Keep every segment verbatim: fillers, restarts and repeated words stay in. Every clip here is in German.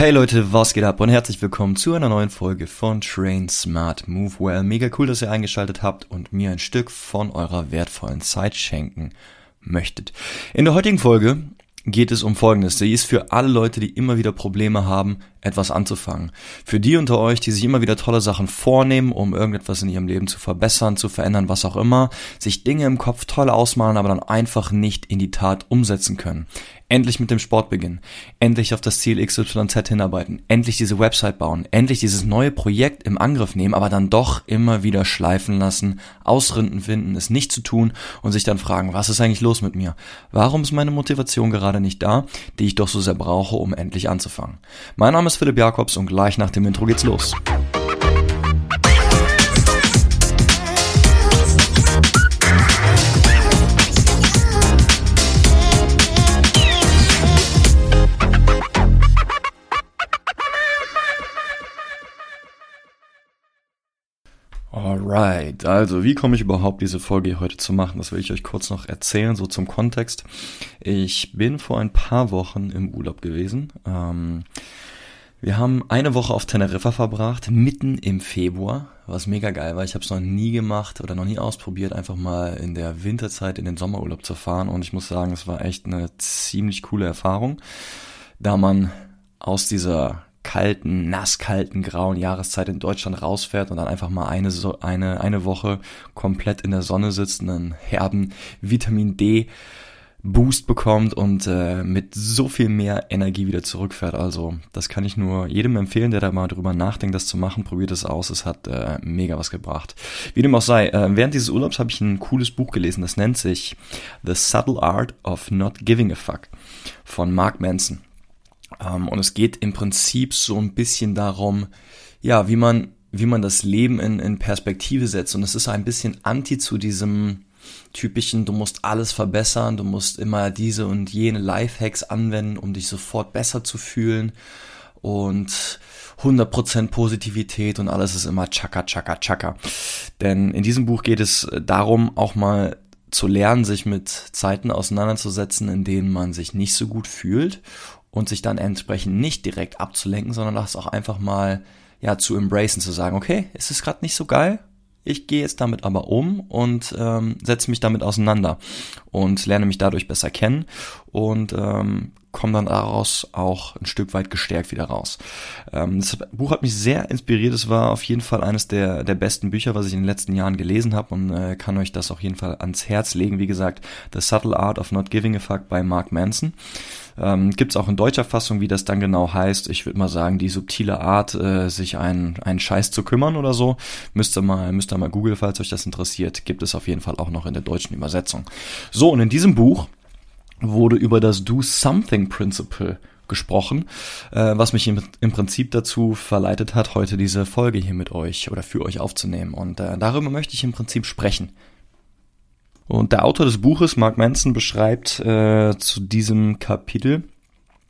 Hey Leute, was geht ab und herzlich willkommen zu einer neuen Folge von Train Smart Move Well. Mega cool, dass ihr eingeschaltet habt und mir ein Stück von eurer wertvollen Zeit schenken möchtet. In der heutigen Folge geht es um Folgendes. Die ist für alle Leute, die immer wieder Probleme haben, etwas anzufangen. Für die unter euch, die sich immer wieder tolle Sachen vornehmen, um irgendetwas in ihrem Leben zu verbessern, zu verändern, was auch immer, sich Dinge im Kopf toll ausmalen, aber dann einfach nicht in die Tat umsetzen können. Endlich mit dem Sport beginnen, endlich auf das Ziel X Y Z hinarbeiten, endlich diese Website bauen, endlich dieses neue Projekt im Angriff nehmen, aber dann doch immer wieder schleifen lassen, Ausreden finden, es nicht zu tun und sich dann fragen, was ist eigentlich los mit mir? Warum ist meine Motivation gerade nicht da, die ich doch so sehr brauche, um endlich anzufangen? Mein Name ist Philipp Jakobs und gleich nach dem Intro geht's los. Alright, also wie komme ich überhaupt diese Folge heute zu machen? Das will ich euch kurz noch erzählen, so zum Kontext. Ich bin vor ein paar Wochen im Urlaub gewesen. Ähm, wir haben eine Woche auf Teneriffa verbracht, mitten im Februar, was mega geil war. Ich habe es noch nie gemacht oder noch nie ausprobiert, einfach mal in der Winterzeit in den Sommerurlaub zu fahren. Und ich muss sagen, es war echt eine ziemlich coole Erfahrung, da man aus dieser kalten, nasskalten, grauen Jahreszeit in Deutschland rausfährt und dann einfach mal eine, so eine, eine Woche komplett in der Sonne sitzt, einen herben Vitamin D Boost bekommt und äh, mit so viel mehr Energie wieder zurückfährt. Also das kann ich nur jedem empfehlen, der da mal drüber nachdenkt, das zu machen. Probiert es aus, es hat äh, mega was gebracht. Wie dem auch sei, äh, während dieses Urlaubs habe ich ein cooles Buch gelesen, das nennt sich The Subtle Art of Not Giving a Fuck von Mark Manson. Um, und es geht im Prinzip so ein bisschen darum, ja, wie man, wie man das Leben in, in Perspektive setzt. Und es ist ein bisschen anti zu diesem typischen, du musst alles verbessern, du musst immer diese und jene Lifehacks anwenden, um dich sofort besser zu fühlen. Und hundert Prozent Positivität und alles ist immer tschakka, tschakka, tschakka. Denn in diesem Buch geht es darum, auch mal zu lernen, sich mit Zeiten auseinanderzusetzen, in denen man sich nicht so gut fühlt. Und sich dann entsprechend nicht direkt abzulenken, sondern das auch einfach mal ja zu embracen, zu sagen, okay, es ist gerade nicht so geil, ich gehe jetzt damit aber um und ähm, setze mich damit auseinander und lerne mich dadurch besser kennen und ähm, komme dann daraus auch ein Stück weit gestärkt wieder raus. Ähm, das Buch hat mich sehr inspiriert, es war auf jeden Fall eines der, der besten Bücher, was ich in den letzten Jahren gelesen habe und äh, kann euch das auf jeden Fall ans Herz legen. Wie gesagt, The Subtle Art of Not Giving a Fuck bei Mark Manson. Ähm, gibt's auch in deutscher Fassung, wie das dann genau heißt. Ich würde mal sagen, die subtile Art, äh, sich einen, einen Scheiß zu kümmern oder so. Müsst ihr mal, müsst ihr mal googeln, falls euch das interessiert. Gibt es auf jeden Fall auch noch in der deutschen Übersetzung. So, und in diesem Buch wurde über das Do-Something-Principle gesprochen, äh, was mich im, im Prinzip dazu verleitet hat, heute diese Folge hier mit euch oder für euch aufzunehmen. Und äh, darüber möchte ich im Prinzip sprechen. Und der Autor des Buches, Mark Manson, beschreibt äh, zu diesem Kapitel,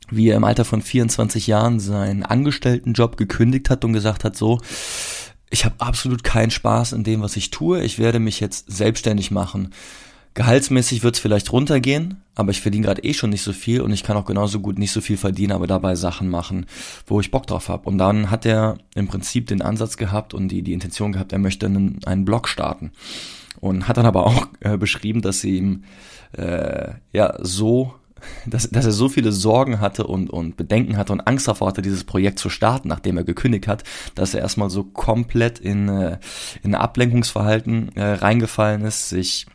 wie er im Alter von vierundzwanzig Jahren seinen Angestelltenjob gekündigt hat und gesagt hat, so, ich habe absolut keinen Spaß in dem, was ich tue, ich werde mich jetzt selbstständig machen. Gehaltsmäßig wird's vielleicht runtergehen, aber ich verdiene gerade eh schon nicht so viel und ich kann auch genauso gut nicht so viel verdienen, aber dabei Sachen machen, wo ich Bock drauf habe. Und dann hat er im Prinzip den Ansatz gehabt und die, die Intention gehabt, er möchte einen, einen Blog starten. Und hat dann aber auch äh, beschrieben, dass sie ihm äh, ja so, dass, dass er so viele Sorgen hatte und, und Bedenken hatte und Angst davor hatte, dieses Projekt zu starten, nachdem er gekündigt hat, dass er erstmal so komplett in, äh, in Ablenkungsverhalten äh, reingefallen ist, sich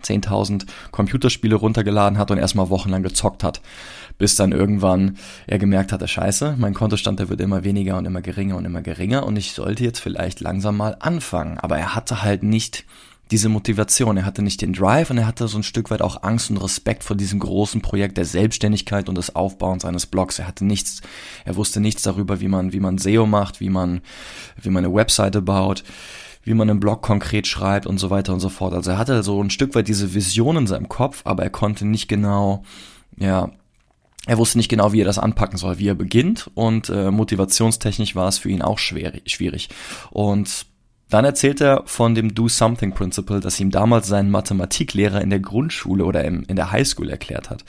zehntausend Computerspiele runtergeladen hat und erstmal wochenlang gezockt hat, bis dann irgendwann er gemerkt hat, scheiße, mein Kontostand, der wird immer weniger und immer geringer und immer geringer und ich sollte jetzt vielleicht langsam mal anfangen, aber er hatte halt nicht diese Motivation, er hatte nicht den Drive und er hatte so ein Stück weit auch Angst und Respekt vor diesem großen Projekt der Selbstständigkeit und des Aufbauens eines Blogs. Er hatte nichts, er wusste nichts darüber, wie man, wie man S E O macht, wie man, wie man eine Webseite baut, wie man einen Blog konkret schreibt und so weiter und so fort. Also er hatte so ein Stück weit diese Vision in seinem Kopf, aber er konnte nicht genau, ja, er wusste nicht genau, wie er das anpacken soll, wie er beginnt und äh, motivationstechnisch war es für ihn auch schwierig. schwierig. Und Dann erzählt er von dem Do-Something-Principle, das ihm damals sein Mathematiklehrer in der Grundschule oder im, in der Highschool erklärt hat.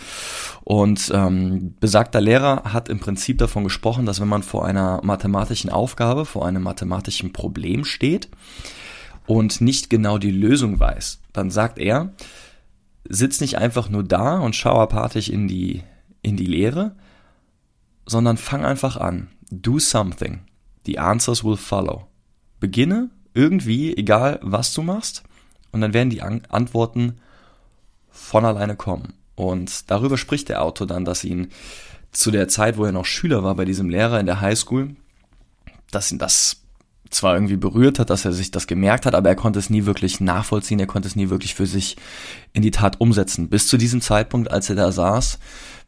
Und ähm, besagter Lehrer hat im Prinzip davon gesprochen, dass wenn man vor einer mathematischen Aufgabe, vor einem mathematischen Problem steht und nicht genau die Lösung weiß, dann sagt er, sitz nicht einfach nur da und schau apathisch in die, in die Leere, sondern fang einfach an. Do something. The answers will follow. Beginne irgendwie, egal was du machst, und dann werden die An- Antworten von alleine kommen. Und darüber spricht der Autor dann, dass ihn zu der Zeit, wo er noch Schüler war bei diesem Lehrer in der Highschool, dass ihn das zwar irgendwie berührt hat, dass er sich das gemerkt hat, aber er konnte es nie wirklich nachvollziehen, er konnte es nie wirklich für sich in die Tat umsetzen. Bis zu diesem Zeitpunkt, als er da saß,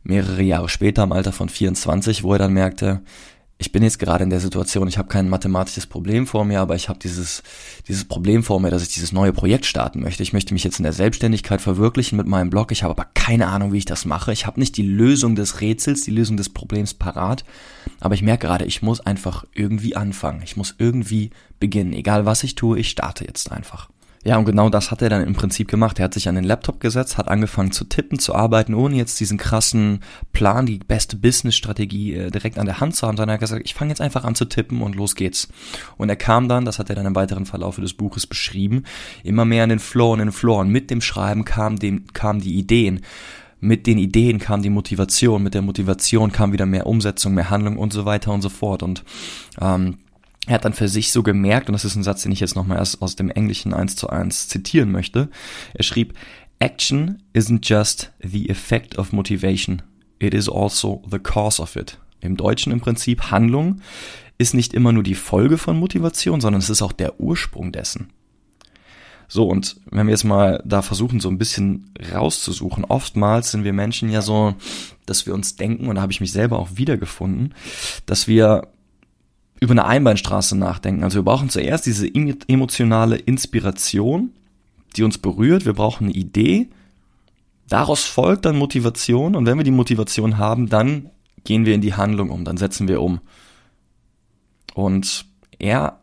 mehrere Jahre später, im Alter von vierundzwanzig, wo er dann merkte, ich bin jetzt gerade in der Situation, ich habe kein mathematisches Problem vor mir, aber ich habe dieses dieses Problem vor mir, dass ich dieses neue Projekt starten möchte. Ich möchte mich jetzt in der Selbstständigkeit verwirklichen mit meinem Blog, ich habe aber keine Ahnung, wie ich das mache. Ich habe nicht die Lösung des Rätsels, die Lösung des Problems parat, aber ich merke gerade, ich muss einfach irgendwie anfangen. Ich muss irgendwie beginnen, egal was ich tue, ich starte jetzt einfach. Ja, und genau das hat er dann im Prinzip gemacht. Er hat sich an den Laptop gesetzt, hat angefangen zu tippen, zu arbeiten, ohne jetzt diesen krassen Plan, die beste Business-Strategie äh, direkt an der Hand zu haben, sondern er hat gesagt, ich fange jetzt einfach an zu tippen und los geht's. Und er kam dann, das hat er dann im weiteren Verlauf des Buches beschrieben, immer mehr in den Flow und in den Flow. Und mit dem Schreiben kamen dem, kamen die Ideen. Mit den Ideen kam die Motivation, mit der Motivation kam wieder mehr Umsetzung, mehr Handlung und so weiter und so fort. Und ähm, er hat dann für sich so gemerkt, und das ist ein Satz, den ich jetzt nochmal erst aus dem Englischen eins zu eins zitieren möchte. Er schrieb, Action isn't just the effect of motivation, it is also the cause of it. Im Deutschen im Prinzip, Handlung ist nicht immer nur die Folge von Motivation, sondern es ist auch der Ursprung dessen. So, und wenn wir jetzt mal da versuchen, so ein bisschen rauszusuchen, oftmals sind wir Menschen ja so, dass wir uns denken, und da habe ich mich selber auch wiedergefunden, dass wir über eine Einbahnstraße nachdenken. Also wir brauchen zuerst diese emotionale Inspiration, die uns berührt. Wir brauchen eine Idee. Daraus folgt dann Motivation. Und wenn wir die Motivation haben, dann gehen wir in die Handlung um. Dann setzen wir um. Und er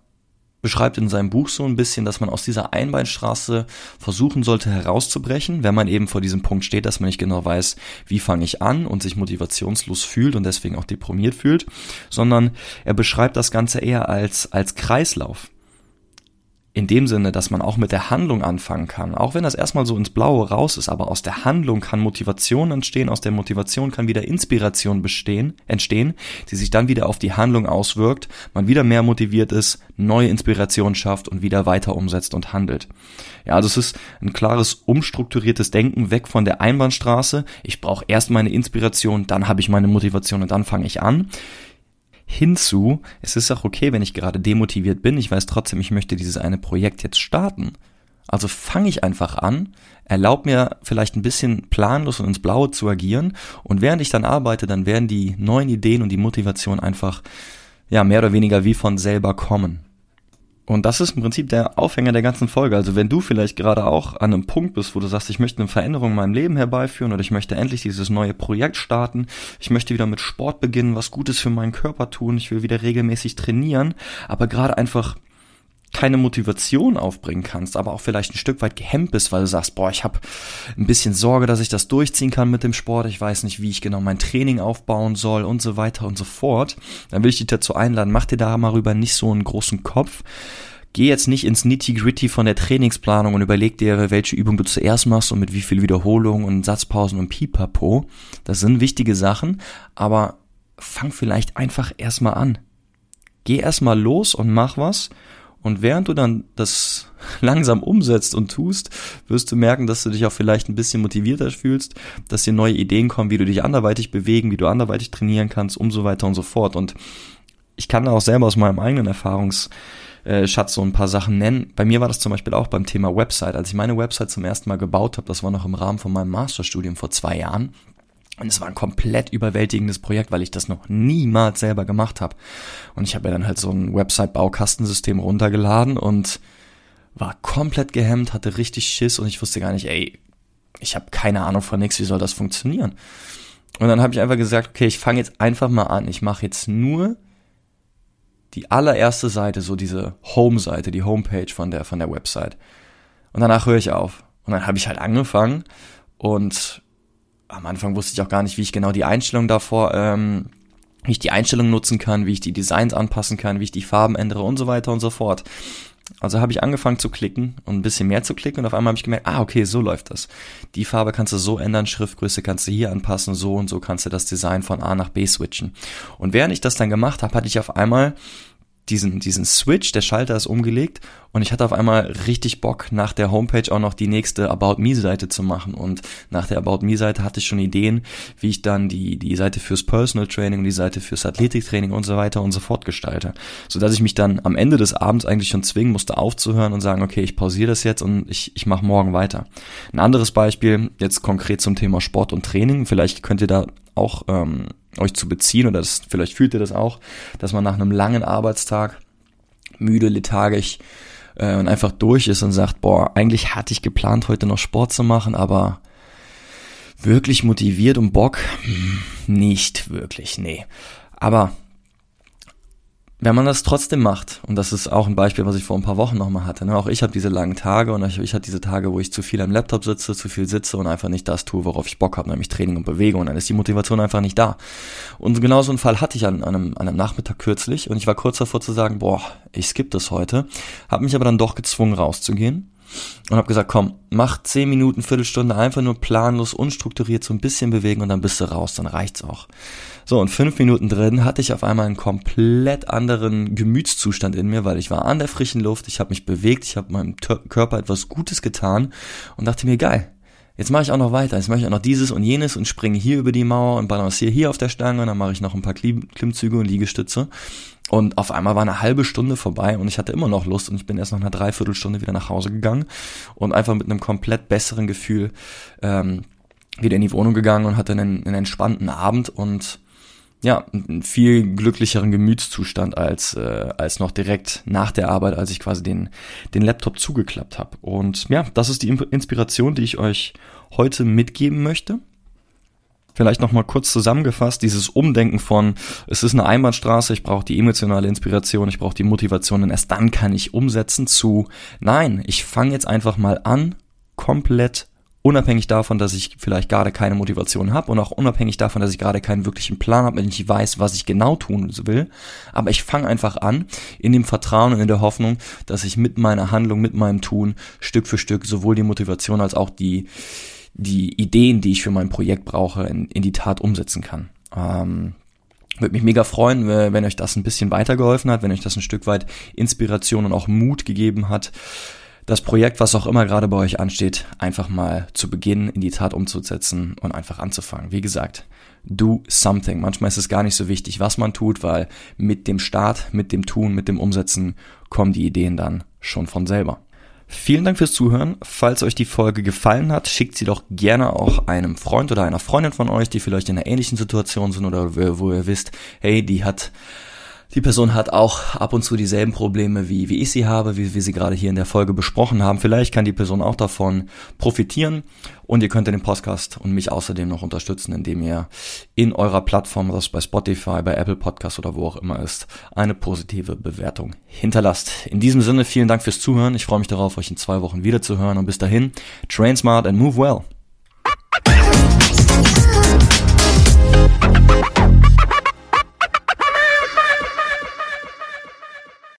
beschreibt in seinem Buch so ein bisschen, dass man aus dieser Einbahnstraße versuchen sollte herauszubrechen, wenn man eben vor diesem Punkt steht, dass man nicht genau weiß, wie fange ich an und sich motivationslos fühlt und deswegen auch deprimiert fühlt, sondern er beschreibt das Ganze eher als, als Kreislauf. In dem Sinne, dass man auch mit der Handlung anfangen kann, auch wenn das erstmal so ins Blaue raus ist, aber aus der Handlung kann Motivation entstehen, aus der Motivation kann wieder Inspiration bestehen, entstehen, die sich dann wieder auf die Handlung auswirkt, man wieder mehr motiviert ist, neue Inspiration schafft und wieder weiter umsetzt und handelt. Ja, also es ist ein klares, umstrukturiertes Denken, weg von der Einbahnstraße, ich brauche erst meine Inspiration, dann habe ich meine Motivation und dann fange ich an. Hinzu, es ist auch okay, wenn ich gerade demotiviert bin, ich weiß trotzdem, ich möchte dieses eine Projekt jetzt starten. Also fange ich einfach an, erlaub mir vielleicht ein bisschen planlos und ins Blaue zu agieren und während ich dann arbeite, dann werden die neuen Ideen und die Motivation einfach ja mehr oder weniger wie von selber kommen. Und das ist im Prinzip der Aufhänger der ganzen Folge. Also wenn du vielleicht gerade auch an einem Punkt bist, wo du sagst, ich möchte eine Veränderung in meinem Leben herbeiführen oder ich möchte endlich dieses neue Projekt starten, ich möchte wieder mit Sport beginnen, was Gutes für meinen Körper tun, ich will wieder regelmäßig trainieren, aber gerade einfach keine Motivation aufbringen kannst, aber auch vielleicht ein Stück weit gehemmt bist, weil du sagst, boah, ich habe ein bisschen Sorge, dass ich das durchziehen kann mit dem Sport, ich weiß nicht, wie ich genau mein Training aufbauen soll und so weiter und so fort, dann will ich dich dazu einladen, mach dir darüber nicht so einen großen Kopf, geh jetzt nicht ins Nitty-Gritty von der Trainingsplanung und überleg dir, welche Übung du zuerst machst und mit wie viel Wiederholungen und Satzpausen und Pipapo, das sind wichtige Sachen, aber fang vielleicht einfach erstmal an, geh erstmal los und mach was. Und während du dann das langsam umsetzt und tust, wirst du merken, dass du dich auch vielleicht ein bisschen motivierter fühlst, dass dir neue Ideen kommen, wie du dich anderweitig bewegen, wie du anderweitig trainieren kannst und so weiter und so fort. Und ich kann da auch selber aus meinem eigenen Erfahrungsschatz so ein paar Sachen nennen. Bei mir war das zum Beispiel auch beim Thema Website. Als ich meine Website zum ersten Mal gebaut habe, das war noch im Rahmen von meinem Masterstudium vor zwei Jahren. Und es war ein komplett überwältigendes Projekt, weil ich das noch niemals selber gemacht habe. Und ich habe ja dann halt so ein Website-Baukastensystem runtergeladen und war komplett gehemmt, hatte richtig Schiss und ich wusste gar nicht, ey, ich habe keine Ahnung von nichts, wie soll das funktionieren? Und dann habe ich einfach gesagt, okay, ich fange jetzt einfach mal an. Ich mache jetzt nur die allererste Seite, so diese Home-Seite, die Homepage von der, von der Website. Und danach höre ich auf. Und dann habe ich halt angefangen und am Anfang wusste ich auch gar nicht, wie ich genau die Einstellung davor, ähm, wie ich die Einstellung nutzen kann, wie ich die Designs anpassen kann, wie ich die Farben ändere und so weiter und so fort. Also habe ich angefangen zu klicken und ein bisschen mehr zu klicken und auf einmal habe ich gemerkt, ah, okay, so läuft das. Die Farbe kannst du so ändern, Schriftgröße kannst du hier anpassen, so und so kannst du das Design von A nach B switchen. Und während ich das dann gemacht habe, hatte ich auf einmal diesen diesen Switch, der Schalter ist umgelegt und ich hatte auf einmal richtig Bock, nach der Homepage auch noch die nächste About Me-Seite zu machen und nach der About Me-Seite hatte ich schon Ideen, wie ich dann die die Seite fürs Personal Training und die Seite fürs Athletiktraining und so weiter und so fort gestalte, sodass ich mich dann am Ende des Abends eigentlich schon zwingen musste aufzuhören und sagen, okay, ich pausiere das jetzt und ich ich mache morgen weiter. Ein anderes Beispiel, jetzt konkret zum Thema Sport und Training, vielleicht könnt ihr da auch ähm, euch zu beziehen, oder das, vielleicht fühlt ihr das auch, dass man nach einem langen Arbeitstag müde, lethargisch äh, und einfach durch ist und sagt, boah, eigentlich hatte ich geplant, heute noch Sport zu machen, aber wirklich motiviert und Bock? Nicht wirklich, nee. Aber wenn man das trotzdem macht, und das ist auch ein Beispiel, was ich vor ein paar Wochen nochmal hatte, ne? Auch ich habe diese langen Tage und ich, ich hatte diese Tage, wo ich zu viel am Laptop sitze, zu viel sitze und einfach nicht das tue, worauf ich Bock habe, nämlich Training und Bewegung, und dann ist die Motivation einfach nicht da. Und genau so einen Fall hatte ich an, an, einem, an einem Nachmittag kürzlich und ich war kurz davor zu sagen, boah, ich skippe das heute, habe mich aber dann doch gezwungen rauszugehen und habe gesagt, komm, mach zehn Minuten, Viertelstunde einfach nur planlos, unstrukturiert so ein bisschen bewegen und dann bist du raus, dann reicht's auch. So, und fünf Minuten drin hatte ich auf einmal einen komplett anderen Gemütszustand in mir, weil ich war an der frischen Luft, ich habe mich bewegt, ich habe meinem Tör- Körper etwas Gutes getan und dachte mir, geil, jetzt mache ich auch noch weiter, jetzt mache ich auch noch dieses und jenes und springe hier über die Mauer und balanciere hier auf der Stange und dann mache ich noch ein paar Klim- Klimmzüge und Liegestütze. Und auf einmal war eine halbe Stunde vorbei und ich hatte immer noch Lust und ich bin erst nach einer Dreiviertelstunde wieder nach Hause gegangen und einfach mit einem komplett besseren Gefühl ähm, wieder in die Wohnung gegangen und hatte einen, einen entspannten Abend und ja, einen viel glücklicheren Gemütszustand als äh, als noch direkt nach der Arbeit, als ich quasi den den Laptop zugeklappt habe. Und ja, das ist die Inspiration, die ich euch heute mitgeben möchte. Vielleicht nochmal kurz zusammengefasst, dieses Umdenken von, es ist eine Einbahnstraße, ich brauche die emotionale Inspiration, ich brauche die Motivation und erst dann kann ich umsetzen, zu, nein, ich fange jetzt einfach mal an, komplett unabhängig davon, dass ich vielleicht gerade keine Motivation habe und auch unabhängig davon, dass ich gerade keinen wirklichen Plan habe, wenn ich nicht weiß, was ich genau tun will, aber ich fange einfach an, in dem Vertrauen und in der Hoffnung, dass ich mit meiner Handlung, mit meinem Tun, Stück für Stück sowohl die Motivation als auch die die Ideen, die ich für mein Projekt brauche, in, in die Tat umsetzen kann. Ähm, würde mich mega freuen, wenn euch das ein bisschen weitergeholfen hat, wenn euch das ein Stück weit Inspiration und auch Mut gegeben hat, das Projekt, was auch immer gerade bei euch ansteht, einfach mal zu beginnen, in die Tat umzusetzen und einfach anzufangen. Wie gesagt, do something. Manchmal ist es gar nicht so wichtig, was man tut, weil mit dem Start, mit dem Tun, mit dem Umsetzen kommen die Ideen dann schon von selber. Vielen Dank fürs Zuhören. Falls euch die Folge gefallen hat, schickt sie doch gerne auch einem Freund oder einer Freundin von euch, die vielleicht in einer ähnlichen Situation sind oder wo ihr wisst, hey, die hat, die Person hat auch ab und zu dieselben Probleme, wie, wie ich sie habe, wie wir sie gerade hier in der Folge besprochen haben. Vielleicht kann die Person auch davon profitieren und ihr könnt den Podcast und mich außerdem noch unterstützen, indem ihr in eurer Plattform, was bei Spotify, bei Apple Podcasts oder wo auch immer ist, eine positive Bewertung hinterlasst. In diesem Sinne, vielen Dank fürs Zuhören. Ich freue mich darauf, euch in zwei Wochen wieder zu hören und bis dahin, train smart and move well.